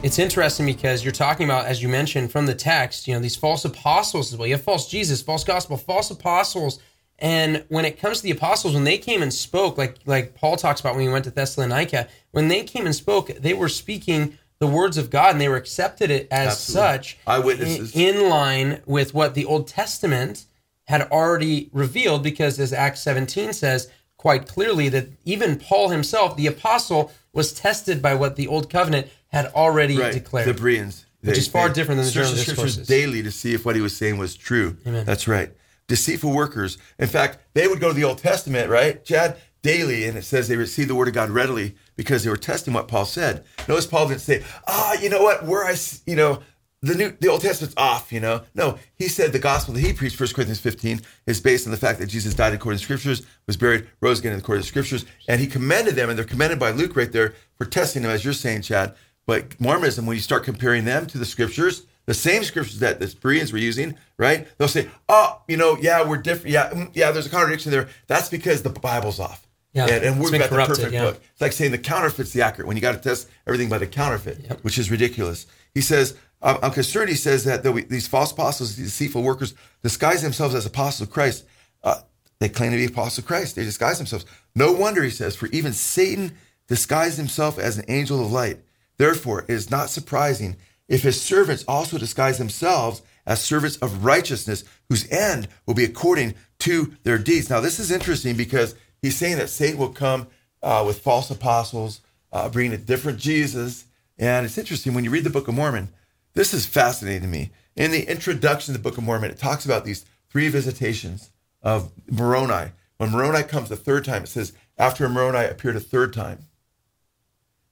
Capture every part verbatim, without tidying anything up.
It's interesting because you're talking about, as you mentioned from the text, you know, these false apostles as well. You have false Jesus, false gospel, false apostles. And when it comes to the apostles, when they came and spoke, like like Paul talks about when he went to Thessalonica, when they came and spoke, they were speaking the words of God and they were accepted it as Absolutely. Such. Eyewitnesses. In, in line with what the Old Testament had already revealed, because as Acts seventeen says quite clearly, that even Paul himself, the apostle, was tested by what the Old Covenant had already right. declared. The Bereans. Which they, is far they, different than the Journal of Discourses. Daily to see if what he was saying was true. Amen. That's right. Deceitful workers. In fact, they would go to the Old Testament, right, Chad? Daily, and it says they received the word of God readily because they were testing what Paul said. Notice Paul didn't say, ah, oh, you know what, where I, you know, the new, the Old Testament's off, you know. No, he said the gospel that he preached, First Corinthians fifteen, is based on the fact that Jesus died according to Scriptures, was buried, rose again according to Scriptures, and he commended them, and they're commended by Luke right there for testing them, as you're saying, Chad. But Mormonism, when you start comparing them to the Scriptures, the same Scriptures that the Bereans were using, right? They'll say, oh, you know, yeah, we're different. Yeah, yeah, there's a contradiction there. That's because the Bible's off. Yeah, and, and we've got the perfect yeah. book. It's like saying the counterfeit's the accurate, when you got to test everything by the counterfeit, yep. which is ridiculous. He says, I'm, I'm concerned, he says, that be, these false apostles, these deceitful workers, disguise themselves as apostles of Christ. Uh, they claim to be apostles of Christ. They disguise themselves. No wonder, he says, for even Satan disguised himself as an angel of light. Therefore, it is not surprising if his servants also disguise themselves as servants of righteousness, whose end will be according to their deeds. Now, this is interesting because he's saying that Satan will come uh, with false apostles, uh, bringing a different Jesus. And it's interesting, when you read the Book of Mormon, this is fascinating to me. In the introduction to the Book of Mormon, it talks about these three visitations of Moroni. When Moroni comes the third time, it says, after Moroni appeared a third time,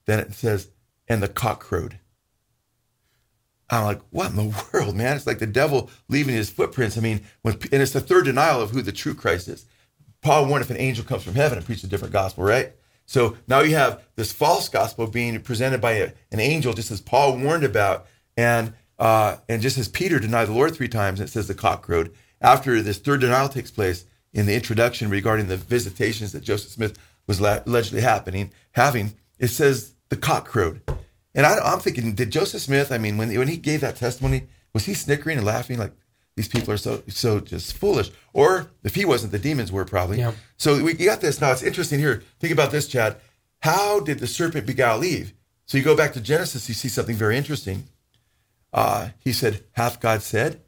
then it says, and the cock crowed. I'm like, what in the world, man? It's like the devil leaving his footprints. I mean, when, and it's the third denial of who the true Christ is. Paul warned if an angel comes from heaven and preaches a different gospel, right? So now you have this false gospel being presented by a, an angel, just as Paul warned about, and uh, and just as Peter denied the Lord three times, and it says the cock crowed. After this third denial takes place in the introduction regarding the visitations that Joseph Smith was la- allegedly happening, having, it says the cock crowed. And I, I'm thinking, did Joseph Smith, I mean, when when he gave that testimony, was he snickering and laughing like these people are so so just foolish? Or if he wasn't, the demons were probably. Yeah. So we got this. Now, it's interesting here. Think about this, Chad. How did the serpent beguile Eve? So you go back to Genesis, you see something very interesting. Uh, he said, hath God said?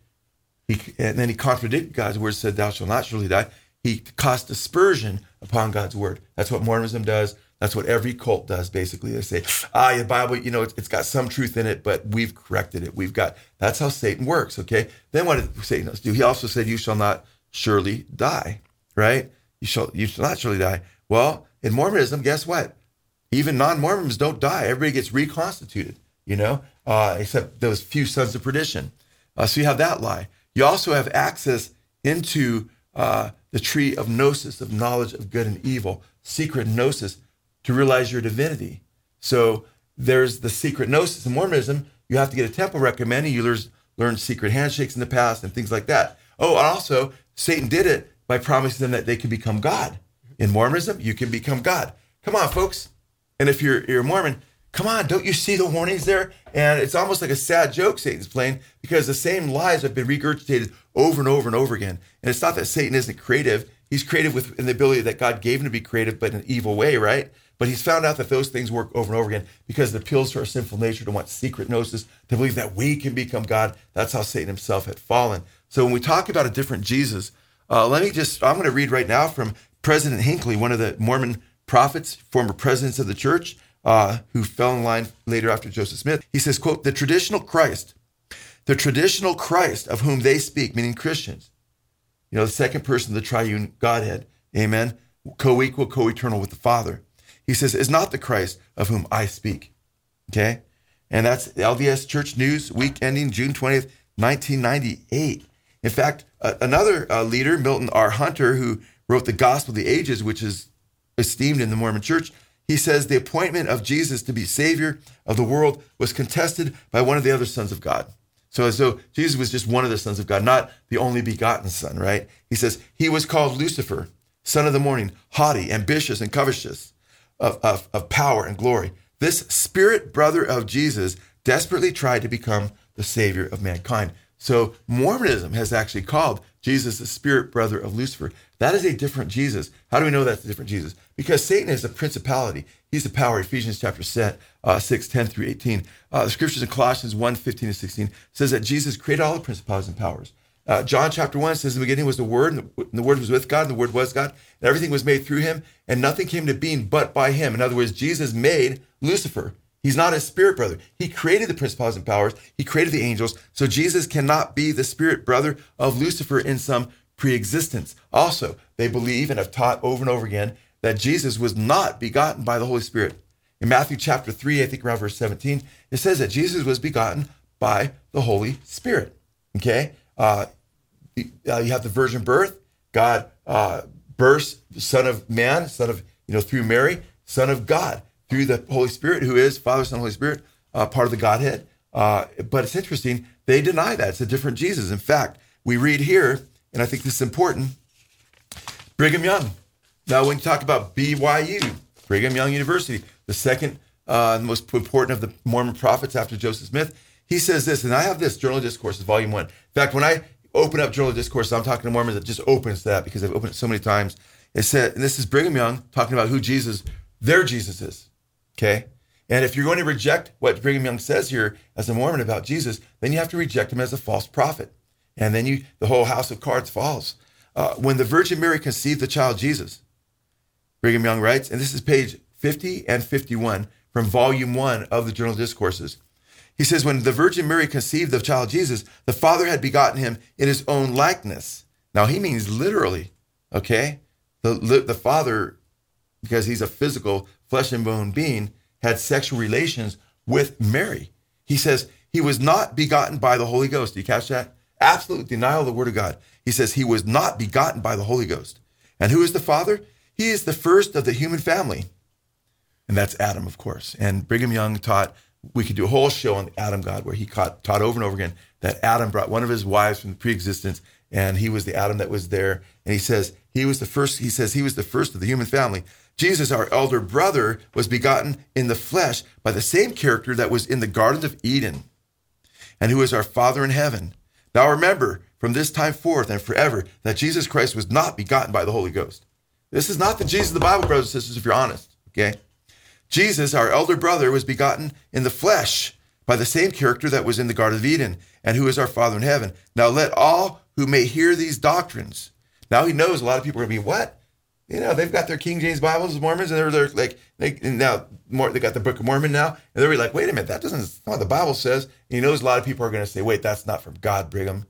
He, and then he contradicted God's word, said, thou shalt not surely die. He cast aspersion upon God's word. That's what Mormonism does. That's what every cult does, basically. They say, ah, your Bible, you know, it's, it's got some truth in it, but we've corrected it. We've got, that's how Satan works, okay? Then what did Satan do? He also said, you shall not surely die, right? You shall you shall not surely die. Well, in Mormonism, guess what? Even non-Mormons don't die. Everybody gets reconstituted, you know, uh, except those few sons of perdition. Uh, so you have that lie. You also have access into uh, the tree of gnosis, of knowledge of good and evil, secret gnosis, to realize your divinity. So there's the secret gnosis in Mormonism. You have to get a temple recommended. You learn secret handshakes in the past and things like that. Oh, and also Satan did it by promising them that they could become God. In Mormonism, you can become God. Come on, folks. And if you're, you're a Mormon, come on, don't you see the warnings there? And it's almost like a sad joke Satan's playing, because the same lies have been regurgitated over and over and over again. And it's not that Satan isn't creative. He's creative within the ability that God gave him to be creative, but in an evil way, right? But he's found out that those things work over and over again because it appeals to our sinful nature to want secret gnosis, to believe that we can become God. That's how Satan himself had fallen. So when we talk about a different Jesus, uh, let me just, I'm going to read right now from President Hinckley, one of the Mormon prophets, former presidents of the church, uh, who fell in line later after Joseph Smith. He says, quote, the traditional Christ, the traditional Christ of whom they speak, meaning Christians, you know, the second person of the triune Godhead, amen, co-equal, co-eternal with the Father. He says, is not the Christ of whom I speak. Okay? And that's L D S Church News Week ending June twentieth, nineteen ninety-eight. In fact, uh, another uh, leader, Milton R. Hunter, who wrote the Gospel of the Ages, which is esteemed in the Mormon Church, he says the appointment of Jesus to be Savior of the world was contested by one of the other sons of God. So as though Jesus was just one of the sons of God, not the only begotten son, right? He says, he was called Lucifer, son of the morning, haughty, ambitious, and covetous of, of, of power and glory. This spirit brother of Jesus desperately tried to become the Savior of mankind. So Mormonism has actually called Jesus the spirit brother of Lucifer. That is a different Jesus. How do we know that's a different Jesus? Because Satan is a principality. He's the power. Ephesians chapter six, ten through eighteen. Uh, the scriptures in Colossians one, fifteen to sixteen says that Jesus created all the principalities and powers. Uh, John chapter one says in the beginning was the Word, and the, and the Word was with God, and the Word was God, and everything was made through him, and nothing came to being but by him. In other words, Jesus made Lucifer. He's not his spirit brother. He created the principalities and powers. He created the angels. So Jesus cannot be the spirit brother of Lucifer in some pre-existence. Also, they believe and have taught over and over again that Jesus was not begotten by the Holy Spirit. In Matthew chapter three, I think around verse seventeen, it says that Jesus was begotten by the Holy Spirit. Okay? Uh, you have the virgin birth. God uh, births the Son of Man, Son of, you know, through Mary, Son of God, through the Holy Spirit, who is Father, Son, Holy Spirit, uh, part of the Godhead. Uh, but it's interesting, they deny that. It's a different Jesus. In fact, we read here, and I think this is important, Brigham Young. Now, when you talk about B Y U, Brigham Young University, the second uh, most important of the Mormon prophets after Joseph Smith, he says this, and I have this, Journal of Discourses, Volume one. In fact, when I open up Journal of Discourses, I'm talking to Mormons, it just opens to that because I've opened it so many times. It said, and this is Brigham Young talking about who Jesus, their Jesus is. Okay, and if you're going to reject what Brigham Young says here as a Mormon about Jesus, then you have to reject him as a false prophet. And then you, the whole house of cards falls. Uh, when the Virgin Mary conceived the child Jesus, Brigham Young writes, and this is page fifty and fifty-one from volume one of the Journal of Discourses. He says, when the Virgin Mary conceived the child Jesus, the Father had begotten him in his own likeness. Now he means literally, okay? The, the Father, because he's a physical flesh and bone being, had sexual relations with Mary. He says he was not begotten by the Holy Ghost. Do you catch that? Absolute denial of the Word of God. He says he was not begotten by the Holy Ghost. And who is the Father? He is the first of the human family. And that's Adam, of course. And Brigham Young taught, we could do a whole show on the Adam God, where he taught, taught over and over again that Adam brought one of his wives from the pre-existence, and he was the Adam that was there. And he says he was the first, he says he was the first of the human family. Jesus, our elder brother, was begotten in the flesh by the same character that was in the Garden of Eden, and who is our Father in heaven. Now remember, from this time forth and forever, that Jesus Christ was not begotten by the Holy Ghost. This is not the Jesus of the Bible, brothers and sisters, if you're honest, okay? Jesus, our elder brother, was begotten in the flesh by the same character that was in the Garden of Eden, and who is our Father in heaven. Now let all who may hear these doctrines. Now he knows a lot of people are going to be, what? You know, they've got their King James Bibles, Mormons, and they're, they're like, they, and now more, they got the Book of Mormon now, and they're like, wait a minute, that doesn't, that's not what the Bible says. And he knows a lot of people are going to say, wait, that's not from God, Brigham.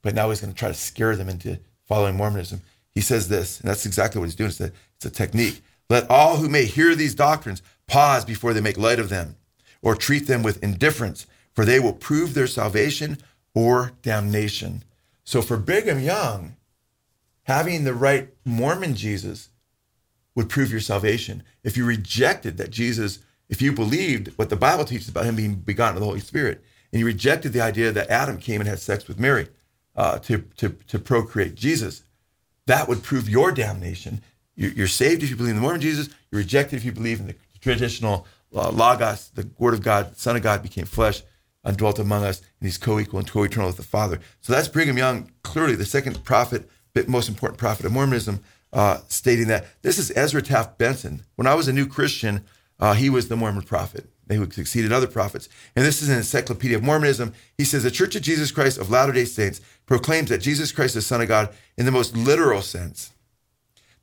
But now he's going to try to scare them into following Mormonism. He says this, and that's exactly what he's doing. It's a, it's a technique. Let all who may hear these doctrines pause before they make light of them or treat them with indifference, for they will prove their salvation or damnation. So for Brigham Young, having the right Mormon Jesus would prove your salvation. If you rejected that Jesus, if you believed what the Bible teaches about him being begotten of the Holy Spirit, and you rejected the idea that Adam came and had sex with Mary uh, to, to, to procreate Jesus, that would prove your damnation. You're, you're saved if you believe in the Mormon Jesus. You're rejected if you believe in the traditional uh, Logos, the Word of God, the Son of God became flesh and dwelt among us, and he's co-equal and co-eternal with the Father. So that's Brigham Young, clearly the second prophet, but most important prophet of Mormonism, uh, stating that. This is Ezra Taft Benson. When I was a new Christian, uh, he was the Mormon prophet. They would succeed in other prophets. And this is an Encyclopedia of Mormonism. He says, the Church of Jesus Christ of Latter-day Saints proclaims that Jesus Christ is Son of God in the most literal sense.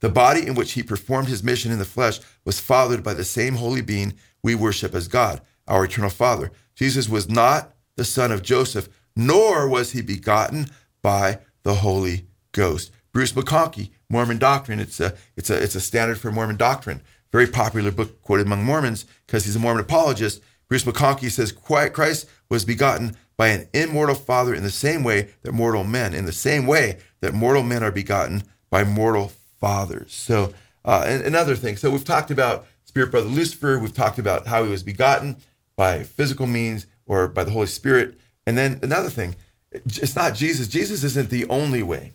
The body in which he performed his mission in the flesh was fathered by the same holy being we worship as God, our eternal Father. Jesus was not the son of Joseph, nor was he begotten by the Holy Spirit. Ghost. Bruce McConkie, Mormon Doctrine. It's a it's a it's a standard for Mormon Doctrine. very popular book quoted among Mormons because he's a Mormon apologist. Bruce McConkie says Christ was begotten by an immortal father in the same way that mortal men, in the same way that mortal men are begotten by mortal fathers. So, uh, and, and other things. So we've talked about Spirit Brother Lucifer. We've talked about how he was begotten by physical means or by the Holy Spirit. And then another thing, it's not Jesus. Jesus isn't the only way,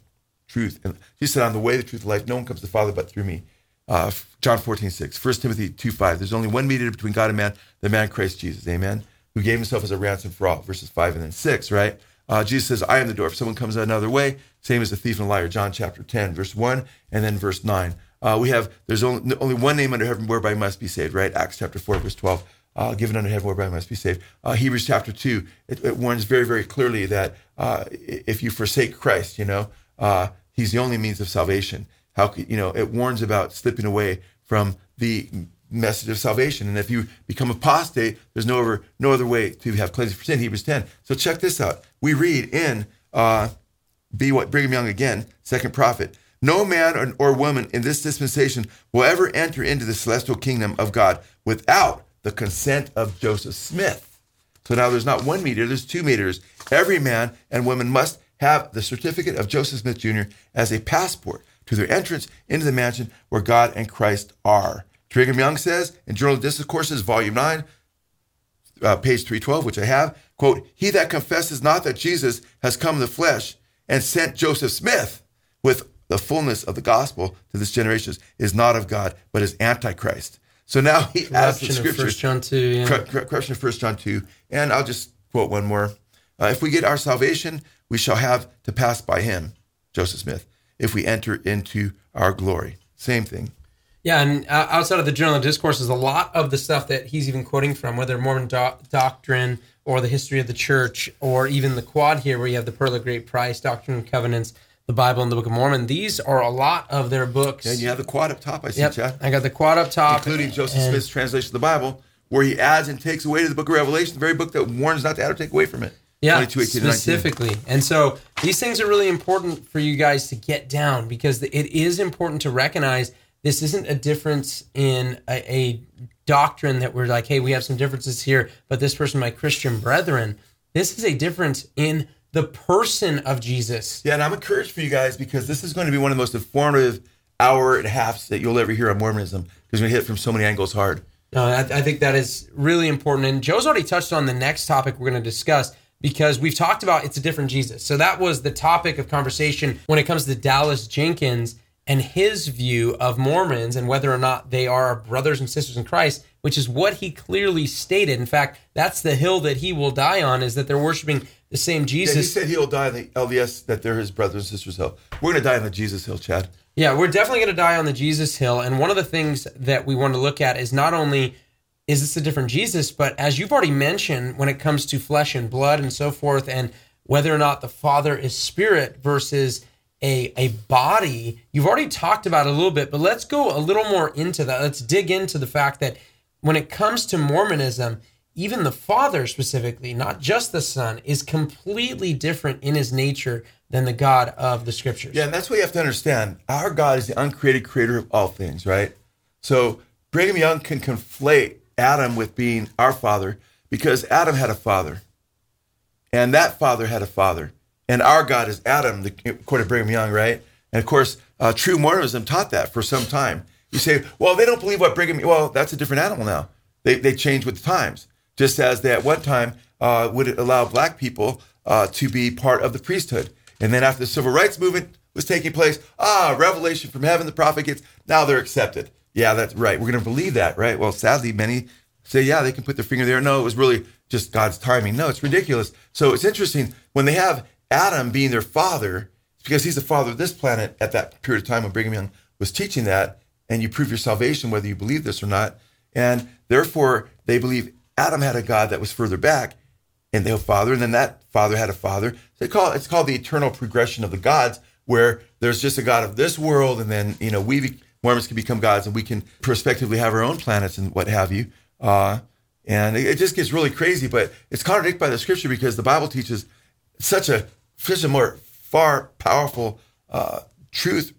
truth. And he said, "I'm the way, the truth, and life. No one comes to the Father but through me." Uh, John fourteen six, First Timothy two five. There's only one mediator between God and man, the man Christ Jesus, amen, who gave himself as a ransom for all, verses five and then six, right? Uh, Jesus says, "I am the door. If someone comes another way, same as the thief and liar," John chapter ten, verse one, and then verse nine. Uh, we have, there's only, only one name under heaven whereby must be saved, right? Acts chapter four, verse twelve, uh, given under heaven whereby must be saved. Uh, Hebrews chapter two, it, it warns very, very clearly that uh, if you forsake Christ, you know, uh, he's the only means of salvation. How, you know, it warns about slipping away from the message of salvation. And if you become apostate, there's no other, no other way to have cleansing for sin, Hebrews ten. So check this out. We read in uh, B. Brigham Young again, second prophet, "No man or, or woman in this dispensation will ever enter into the celestial kingdom of God without the consent of Joseph Smith." So now there's not one mediator, there's two mediators. Every man and woman must have the certificate of Joseph Smith Junior as a passport to their entrance into the mansion where God and Christ are. Brigham Young says in Journal of Discourses, Volume nine, uh, page three twelve, which I have, quote, "He that confesses not that Jesus has come in the flesh and sent Joseph Smith with the fullness of the gospel to this generation is not of God, but is antichrist." So now he adds the scripture. First John two. Corruption of First John two. And I'll just quote one more. Uh, "if we get our salvation, we shall have to pass by him," Joseph Smith, "if we enter into our glory." Same thing. Yeah, and outside of the Journal of Discourses, a lot of the stuff that he's even quoting from, whether Mormon doc- Doctrine or the history of the church or even the quad here where you have the Pearl of Great Price, Doctrine and Covenants, the Bible, and the Book of Mormon, these are a lot of their books. And you have the quad up top, I see, yep, Chad. I got the quad up top. Including Joseph and Smith's translation of the Bible, where he adds and takes away to the Book of Revelation, the very book that warns not to add or take away from it. Yeah, specifically. And so these things are really important for you guys to get down because it is important to recognize this isn't a difference in a, a doctrine that we're like, hey, we have some differences here, but this person, my Christian brethren, this is a difference in the person of Jesus. Yeah, and I'm encouraged for you guys because this is going to be one of the most informative hour and a half that you'll ever hear on Mormonism because we're going to hit from so many angles hard. No, I, I think that is really important. And Joe's already touched on the next topic we're going to discuss, because we've talked about it's a different Jesus. So that was the topic of conversation when it comes to Dallas Jenkins and his view of Mormons and whether or not they are brothers and sisters in Christ, which is what he clearly stated. In fact, that's the hill that he will die on, is that they're worshiping the same Jesus. Yeah, he said he'll die on the L D S, that they're his brothers and sisters hill. We're going to die on the Jesus hill, Chad. Yeah, we're definitely going to die on the Jesus hill. And one of the things that we want to look at is not only is this a different Jesus? But as you've already mentioned, when it comes to flesh and blood and so forth, and whether or not the Father is spirit versus a, a body, you've already talked about it a little bit, but let's go a little more into that. Let's dig into the fact that when it comes to Mormonism, even the Father specifically, not just the Son, is completely different in his nature than the God of the Scriptures. Yeah, and that's what you have to understand. Our God is the uncreated creator of all things, right? So Brigham Young can conflate Adam with being our father, because Adam had a father, and that father had a father, and our God is Adam, the court of Brigham Young, right? And of course, uh, true Mormonism taught that for some time. You say, well, they don't believe what Brigham. Well, that's a different animal now. They they change with the times, just as they at one time uh, would allow black people uh, to be part of the priesthood, and then after the Civil Rights Movement was taking place, ah, revelation from heaven, the prophet gets. Now they're accepted. Yeah, that's right. We're going to believe that, right? Well, sadly, many say, yeah, they can put their finger there. No, it was really just God's timing. No, it's ridiculous. So it's interesting when they have Adam being their father, it's because he's the father of this planet at that period of time when Brigham Young was teaching that, and you prove your salvation whether you believe this or not. And therefore, they believe Adam had a God that was further back, and they have a father, and then that father had a father. So they call it, it's called the eternal progression of the gods, where there's just a God of this world, and then, you know, we Mormons can become gods, and we can prospectively have our own planets and what have you. Uh, and it, it just gets really crazy, but it's contradicted by the Scripture because the Bible teaches such a such a more far powerful uh, truth,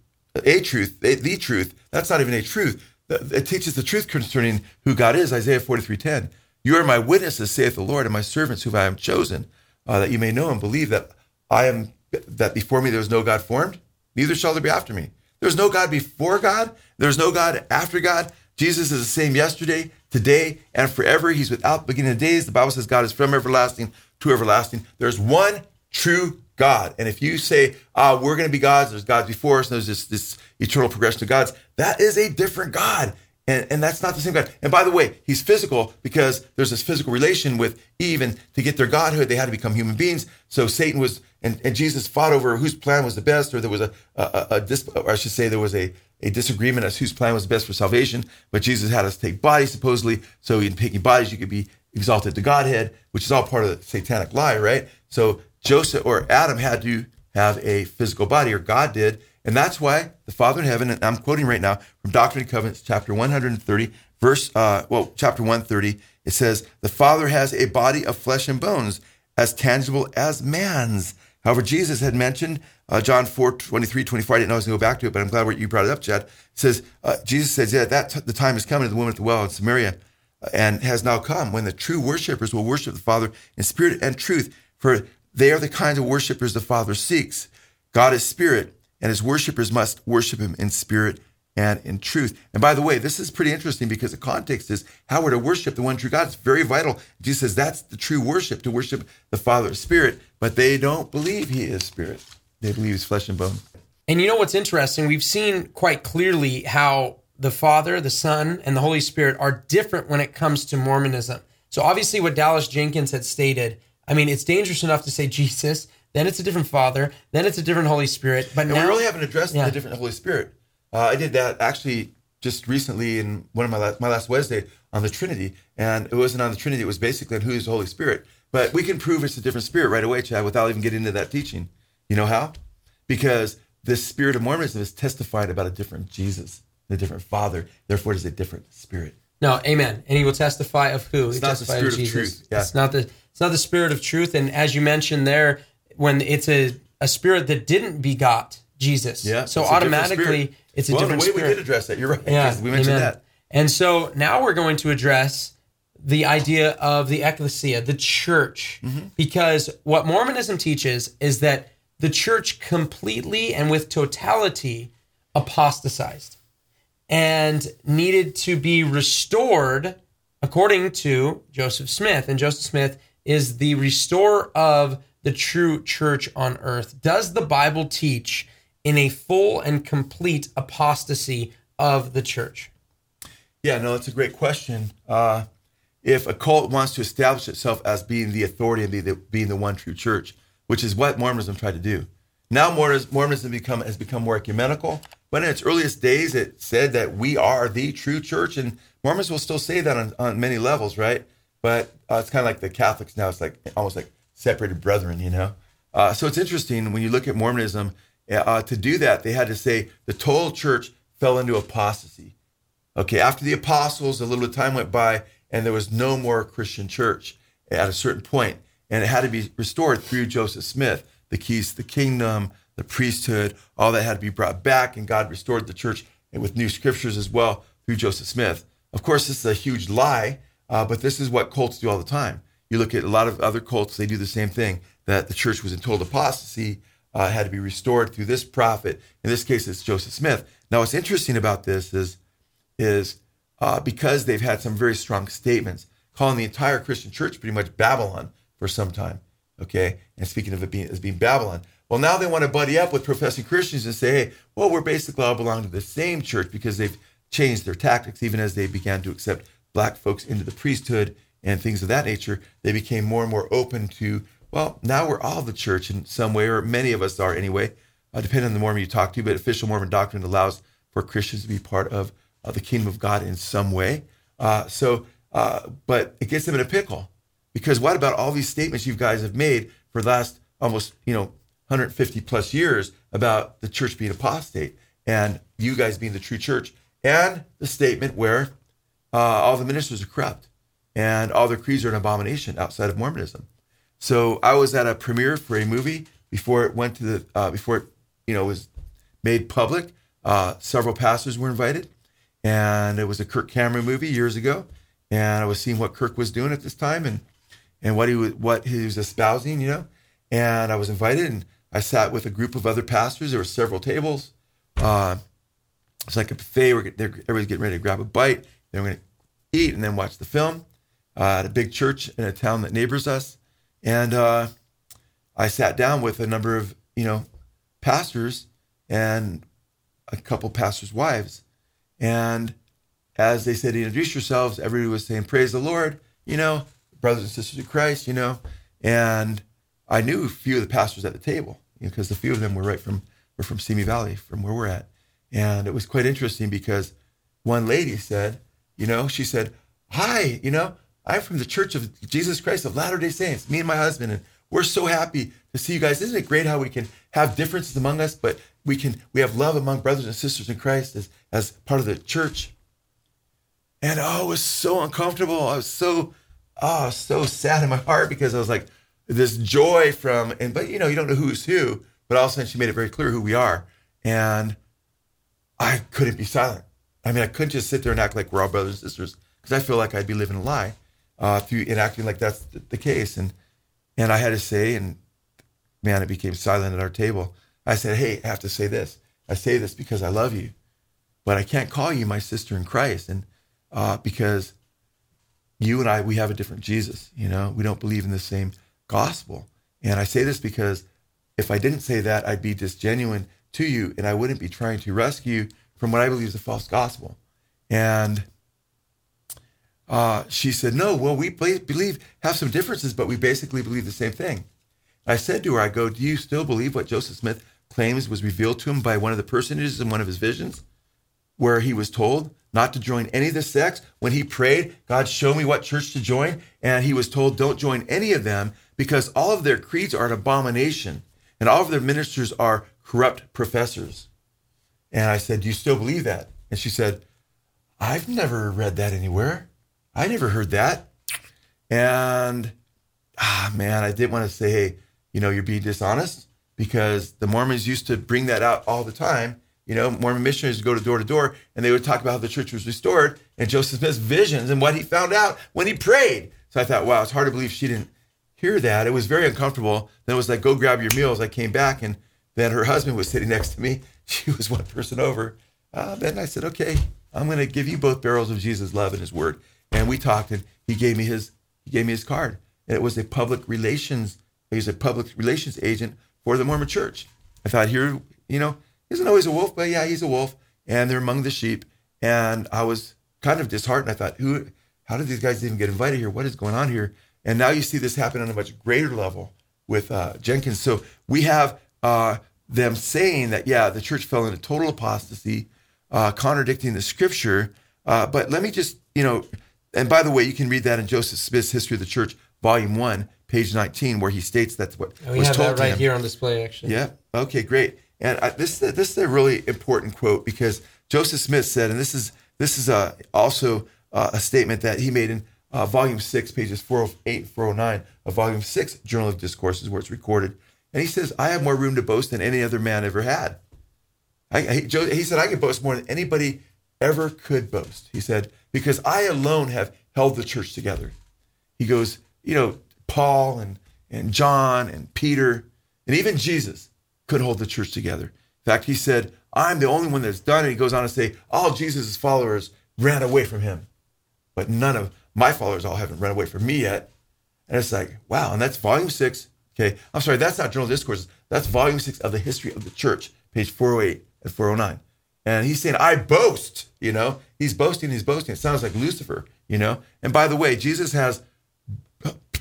a truth, a, the truth. That's not even a truth. It teaches the truth concerning who God is, Isaiah forty-three ten. You are my witnesses, saith the Lord, and my servants whom I have chosen, uh, that you may know and believe that I am, that before me there was no God formed, neither shall there be after me. There's no God before God. There's no God after God. Jesus is the same yesterday, today, and forever. He's without beginning of days. The Bible says God is from everlasting to everlasting. There's one true God. And if you say, ah, we're going to be gods, there's gods before us, and there's this, this eternal progression of gods, that is a different God. And, and that's not the same God. And by the way, he's physical because there's this physical relation with Eve, and to get their godhood, they had to become human beings. So Satan was, and, and Jesus fought over whose plan was the best, or there was a, a, a, a or I should say there was a, a disagreement as whose plan was best for salvation. But Jesus had us take bodies, supposedly. So in taking bodies, you could be exalted to Godhead, which is all part of the satanic lie, right? So Joseph or Adam had to have a physical body, or God did. And that's why the Father in heaven, and I'm quoting right now from Doctrine and Covenants, chapter one thirty, verse, uh, well, chapter one thirty, it says, the Father has a body of flesh and bones, as tangible as man's. However, Jesus had mentioned, uh, John four twenty-three, twenty-four, I didn't know I was going to go back to it, but I'm glad you brought it up, Chad. It says, uh, Jesus says, yeah, that t- the time is coming to the woman at the well in Samaria, and has now come, when the true worshipers will worship the Father in spirit and truth, for they are the kinds of worshipers the Father seeks. God is spirit, and his worshipers must worship him in spirit and in truth. And by the way, this is pretty interesting because the context is how we're to worship the one true God. It's very vital. Jesus says that's the true worship, to worship the Father's spirit, but they don't believe he is spirit. They believe he's flesh and bone. And you know what's interesting? We've seen quite clearly how the Father, the Son, and the Holy Spirit are different when it comes to Mormonism. So obviously what Dallas Jenkins had stated, I mean, it's dangerous enough to say Jesus, then it's a different Father, then it's a different Holy Spirit. But and now, we really haven't addressed yeah. the different Holy Spirit. Uh, I did that actually just recently in one of my last, my last Wednesday on the Trinity, and it wasn't on the Trinity, it was basically on who is the Holy Spirit. But we can prove it's a different spirit right away, Chad, without even getting into that teaching. You know how? Because the spirit of Mormonism is testified about a different Jesus, a different Father, therefore it is a different spirit. No, amen. And he will testify of who? It's he not the spirit of, of truth. Yeah. It's not the it's not the spirit of truth. And as you mentioned there, when it's a, a spirit that didn't begot Jesus. Yeah, so it's automatically it's a well, different spirit. Well, in a way we did address that. You're right. Yeah, we mentioned amen. that. And so now we're going to address the idea of the ecclesia, the church, mm-hmm. because what Mormonism teaches is that the church completely and with totality apostatized and needed to be restored according to Joseph Smith. And Joseph Smith is the restorer of the true church on earth. Does the Bible teach in a full and complete apostasy of the church? Yeah, no, that's a great question. Uh, if a cult wants to establish itself as being the authority and be the, being the one true church, which is what Mormonism tried to do. Now Mormonism become, has become more ecumenical, but in its earliest days, it said that we are the true church, and Mormons will still say that on, on many levels, right? But uh, it's kind of like the Catholics now. It's like almost like separated brethren, you know? Uh, so it's interesting when you look at Mormonism, uh, to do that, they had to say the total church fell into apostasy. Okay, after the apostles, a little bit of time went by, and there was no more Christian church at a certain point, and it had to be restored through Joseph Smith. The keys to the kingdom, the priesthood, all that had to be brought back, and God restored the church with new scriptures as well through Joseph Smith. Of course, this is a huge lie, uh, but this is what cults do all the time. You look at a lot of other cults, they do the same thing, that the church was in total apostasy, uh, had to be restored through this prophet. In this case, it's Joseph Smith. Now, what's interesting about this is, is uh, because they've had some very strong statements, calling the entire Christian church pretty much Babylon for some time. Okay, and speaking of it being, as being Babylon, well, now they want to buddy up with professing Christians and say, hey, well, we're basically all belong to the same church, because they've changed their tactics. Even as they began to accept black folks into the priesthood and things of that nature, they became more and more open to, well, now we're all the church in some way, or many of us are anyway, uh, depending on the Mormon you talk to, but official Mormon doctrine allows for Christians to be part of uh, the kingdom of God in some way. Uh, so, uh, but it gets them in a pickle. Because what about all these statements you guys have made for the last almost, you know, one hundred fifty plus years about the church being apostate and you guys being the true church, and the statement where uh, all the ministers are corrupt and all their creeds are an abomination outside of Mormonism. So I was at a premiere for a movie before it went to the, uh, before it, you know, was made public. Uh, several pastors were invited. and it was a Kirk Cameron movie years ago, and I was seeing what Kirk was doing at this time and and what he was, what he was espousing, you know. And I was invited, and I sat with a group of other pastors. There were several tables. Uh, it's like a buffet. We're, everybody's getting ready to grab a bite. Then we're going to eat and then watch the film uh, at a big church in a town that neighbors us. And uh, I sat down with a number of, you know, pastors and a couple pastors' wives. And as they said, introduce yourselves, everybody was saying, praise the Lord, you know, brothers and sisters in Christ, you know. And I knew a few of the pastors at the table, you know, because a few of them were right from, were from Simi Valley, from where we're at. And it was quite interesting because one lady said, you know, she said, hi, you know, I'm from the Church of Jesus Christ of Latter-day Saints, me and my husband, and we're so happy to see you guys. Isn't it great how we can have differences among us, but we can we have love among brothers and sisters in Christ as, as part of the church. And oh, it was so uncomfortable. I was so, oh, so sad in my heart because I was like, this joy from, and but you know, you don't know who's who, but all of a sudden she made it very clear who we are. And I couldn't be silent. I mean, I couldn't just sit there and act like we're all brothers and sisters because I feel like I'd be living a lie uh, through and acting like that's the, the case. And and I had to say, and man, it became silent at our table. I said, hey, I have to say this. I say this because I love you, but I can't call you my sister in Christ. And uh, because you and I, we have a different Jesus, you know, we don't believe in the same gospel. And I say this because if I didn't say that, I'd be disgenuine to you and I wouldn't be trying to rescue from what I believe is a false gospel. And uh, she said, no, well, we believe, have some differences, but we basically believe the same thing. I said to her, I go, do you still believe what Joseph Smith claims was revealed to him by one of the personages in one of his visions, where he was told not to join any of the sects? When he prayed, God, show me what church to join. And he was told, don't join any of them because all of their creeds are an abomination and all of their ministers are corrupt professors. And I said, do you still believe that? And she said, I've never read that anywhere. I never heard that. And, ah, man, I did want to say, hey, you know, you're being dishonest because the Mormons used to bring that out all the time. You know, Mormon missionaries would go to door to door and they would talk about how the church was restored and Joseph Smith's visions and what he found out when he prayed. So I thought, wow, it's hard to believe she didn't hear that. It was very uncomfortable. Then it was like, go grab your meals. I came back and then her husband was sitting next to me. She was one person over. Uh, then I said, okay, I'm going to give you both barrels of Jesus' love and his word. And we talked and he gave me his, he gave me his card. And it was a public relations, he was a public relations agent for the Mormon Church. I thought, here, you know, he isn't always a wolf, but yeah, he's a wolf. And they're among the sheep. And I was kind of disheartened. I thought, who, how did these guys even get invited here? What is going on here? And now you see this happen on a much greater level with uh, Jenkins. So we have uh, them saying that, yeah, the church fell into total apostasy, uh, contradicting the scripture. Uh, but let me just, you know, and by the way, you can read that in Joseph Smith's History of the Church, Volume one, page nineteen, where he states that's what we was told to him. We have that right here on display, actually. Yeah. Okay, great. And I, this this is a really important quote because Joseph Smith said, and this is this is a, also a, a statement that he made in uh, Volume six, pages four oh eight and four oh nine of Volume six, Journal of Discourses, where it's recorded. And he says, I have more room to boast than any other man ever had. I, I, he said, I can boast more than anybody ever could boast. He said, because I alone have held the church together. He goes, you know, Paul and, and John and Peter and even Jesus couldn't hold the church together. In fact, he said, I'm the only one that's done it. He goes on to say, all Jesus' followers ran away from him, but none of my followers all haven't run away from me yet. And it's like, wow. And that's Volume six. Okay. I'm sorry. That's not Journal of Discourses. That's Volume six of the History of the Church, page four oh eight and four oh nine. And he's saying, I boast, you know, he's boasting, he's boasting. It sounds like Lucifer, you know? And by the way, Jesus has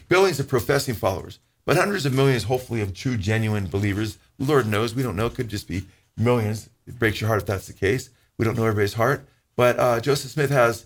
billions of professing followers, but hundreds of millions, hopefully, of true, genuine believers. Lord knows, we don't know. It could just be millions. It breaks your heart if that's the case. We don't know everybody's heart. But uh, Joseph Smith has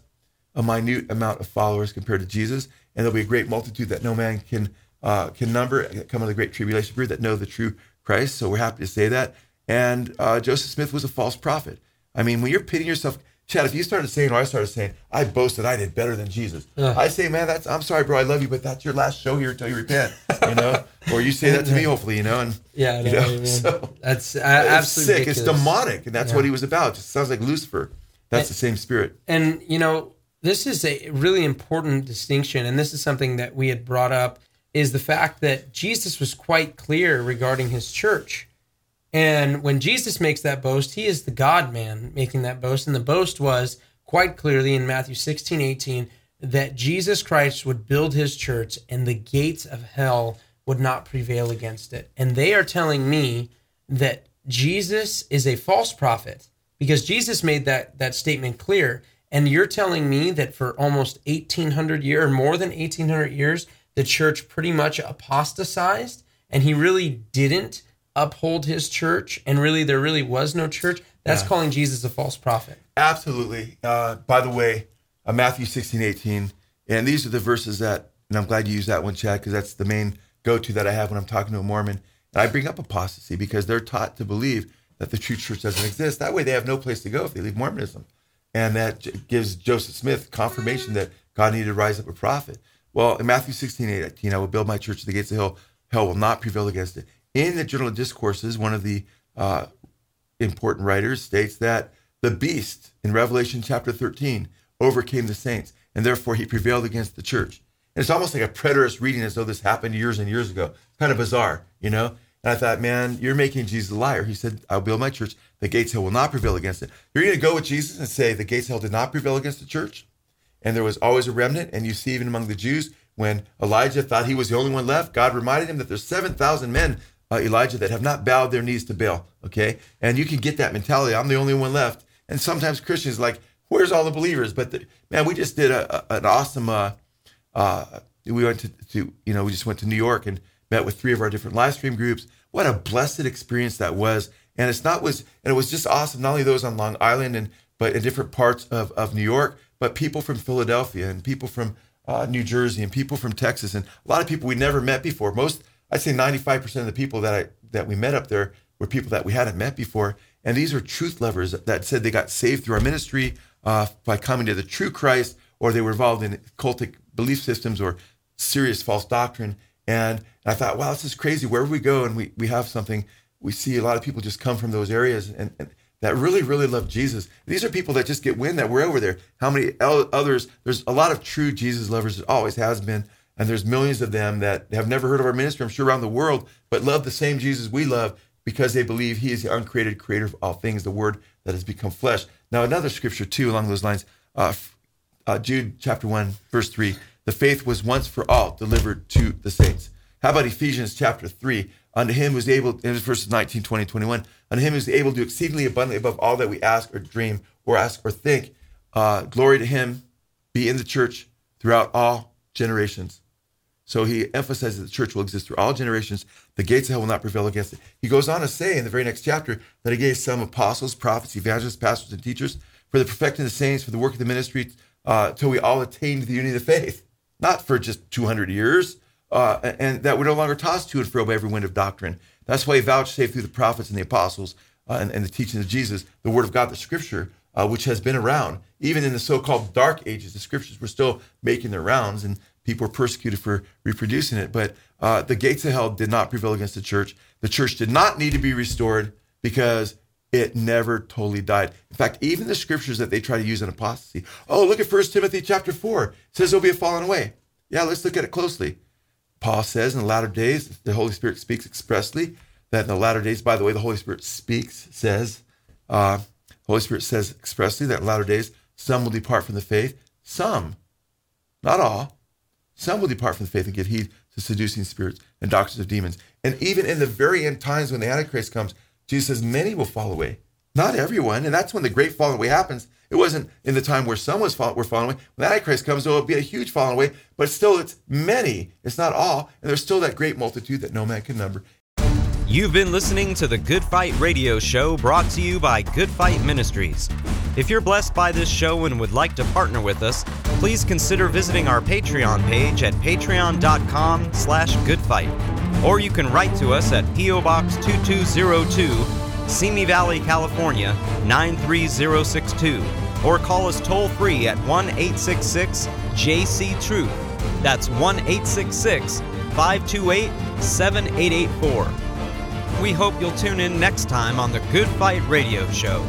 a minute amount of followers compared to Jesus, and there'll be a great multitude that no man can uh, can number, come out of the great tribulation period, that know the true Christ. So we're happy to say that. And uh, Joseph Smith was a false prophet. I mean, when you're pitting yourself, Chad, if you started saying, or I started saying, I boasted I did better than Jesus. Uh, I say, man, that's, I'm sorry, bro, I love you, but that's your last show here until you repent, you know? Or you say that to me, hopefully, you know? And, yeah, I know, you know, so that's uh, absolutely sick. Ridiculous. It's demonic, and that's yeah. what he was about. It sounds like Lucifer. That's and, the same Spirit. And, you know, this is a really important distinction, and this is something that we had brought up, is the fact that Jesus was quite clear regarding his church. And when Jesus makes that boast, he is the God-man making that boast. And the boast was quite clearly in Matthew sixteen eighteen that Jesus Christ would build his church and the gates of hell would not prevail against it. And they are telling me that Jesus is a false prophet because Jesus made that, that statement clear. And you're telling me that for almost eighteen hundred years, or more than eighteen hundred years, the church pretty much apostatized, and he really didn't uphold his church, and really there really was no church. That's yeah. calling Jesus a false prophet. Absolutely. Uh, by the way, uh, Matthew sixteen eighteen, and these are the verses that, and I'm glad you used that one, Chad, because that's the main go-to that I have when I'm talking to a Mormon. And I bring up apostasy because they're taught to believe that the true church doesn't exist. That way they have no place to go if they leave Mormonism. And that gives Joseph Smith confirmation that God needed to rise up a prophet. Well, in Matthew sixteen eighteen, I will build my church at the gates of hell. Hell will not prevail against it. In the Journal of Discourses, one of the uh, important writers states that the beast in Revelation chapter thirteen overcame the saints, and therefore he prevailed against the church. And it's almost like a preterist reading as though this happened years and years ago. Kind of bizarre, you know? And I thought, man, you're making Jesus a liar. He said, I'll build my church. The gates of hell will not prevail against it. You're going to go with Jesus and say the gates of hell did not prevail against the church, and there was always a remnant. And you see even among the Jews, when Elijah thought he was the only one left, God reminded him that there's seven thousand men, uh, Elijah, that have not bowed their knees to Baal, okay? And you can get that mentality, I'm the only one left. And sometimes Christians are like, where's all the believers? But, the, man, we just did a, a, an awesome, uh, uh, we went to, to, you know, we just went to New York and met with three of our different live stream groups. What a blessed experience that was. And it's not was and it was just awesome, not only those on Long Island, and but in different parts of, of New York, but people from Philadelphia and people from uh, New Jersey and people from Texas and a lot of people we never met before. Most, I'd say ninety-five percent of the people that I that we met up there were people that we hadn't met before. And these are truth lovers that said they got saved through our ministry uh, by coming to the true Christ, or they were involved in cultic belief systems or serious false doctrine. And I thought, wow, this is crazy. Wherever we go and we, we have something, we see a lot of people just come from those areas and, and that really, really love Jesus. These are people that just get wind that we're over there. How many others? There's a lot of true Jesus lovers. It always has been. And there's millions of them that have never heard of our ministry, I'm sure, around the world, but love the same Jesus we love because they believe he is the uncreated creator of all things, the word that has become flesh. Now, another scripture, too, along those lines, uh, uh, Jude chapter one, verse three, the faith was once for all delivered to the saints. How about Ephesians chapter three? Unto him who is able, in verses nineteen, twenty, twenty-one, unto him who is able to do exceedingly abundantly above all that we ask or dream or ask or think. Uh, glory to him, be in the church throughout all generations. So he emphasizes the church will exist through all generations. The gates of hell will not prevail against it. He goes on to say in the very next chapter that he gave some apostles, prophets, evangelists, pastors, and teachers for the perfecting of the saints, for the work of the ministry, uh, till we all attain to the unity of the faith. Not for just two hundred years, uh, and that we're no longer tossed to and fro by every wind of doctrine. That's why he vouchsafed through the prophets and the apostles uh, and, and the teaching of Jesus, the word of God, the scripture, uh, which has been around. Even in the so-called dark ages, the scriptures were still making their rounds, and people were persecuted for reproducing it. But uh, the gates of hell did not prevail against the church. The church did not need to be restored because it never totally died. In fact, even the scriptures that they try to use in apostasy. Oh, look at First Timothy chapter four. It says there'll be a falling away. Yeah, let's look at it closely. Paul says in the latter days, the Holy Spirit speaks expressly, that in the latter days, by the way, the Holy Spirit speaks, says, uh, the Holy Spirit says expressly that in the latter days, some will depart from the faith. Some, not all, some will depart from the faith and give heed to seducing spirits and doctrines of demons. And even in the very end times when the Antichrist comes, Jesus says, many will fall away, not everyone. And that's when the great falling away happens. It wasn't in the time where some was fall, were falling away. When the Antichrist comes, it'll be a huge falling away, but still it's many, it's not all. And there's still that great multitude that no man can number. You've been listening to the Good Fight Radio Show, brought to you by Good Fight Ministries. If you're blessed by this show and would like to partner with us, please consider visiting our Patreon page at patreon.com slash goodfight. Or you can write to us at P O Box two two zero two, Simi Valley, California, nine three zero six two. Or call us toll-free at one eight six six J C Truth. That's one eight six six five two eight seven eight eight four. We hope you'll tune in next time on the Good Fight Radio Show.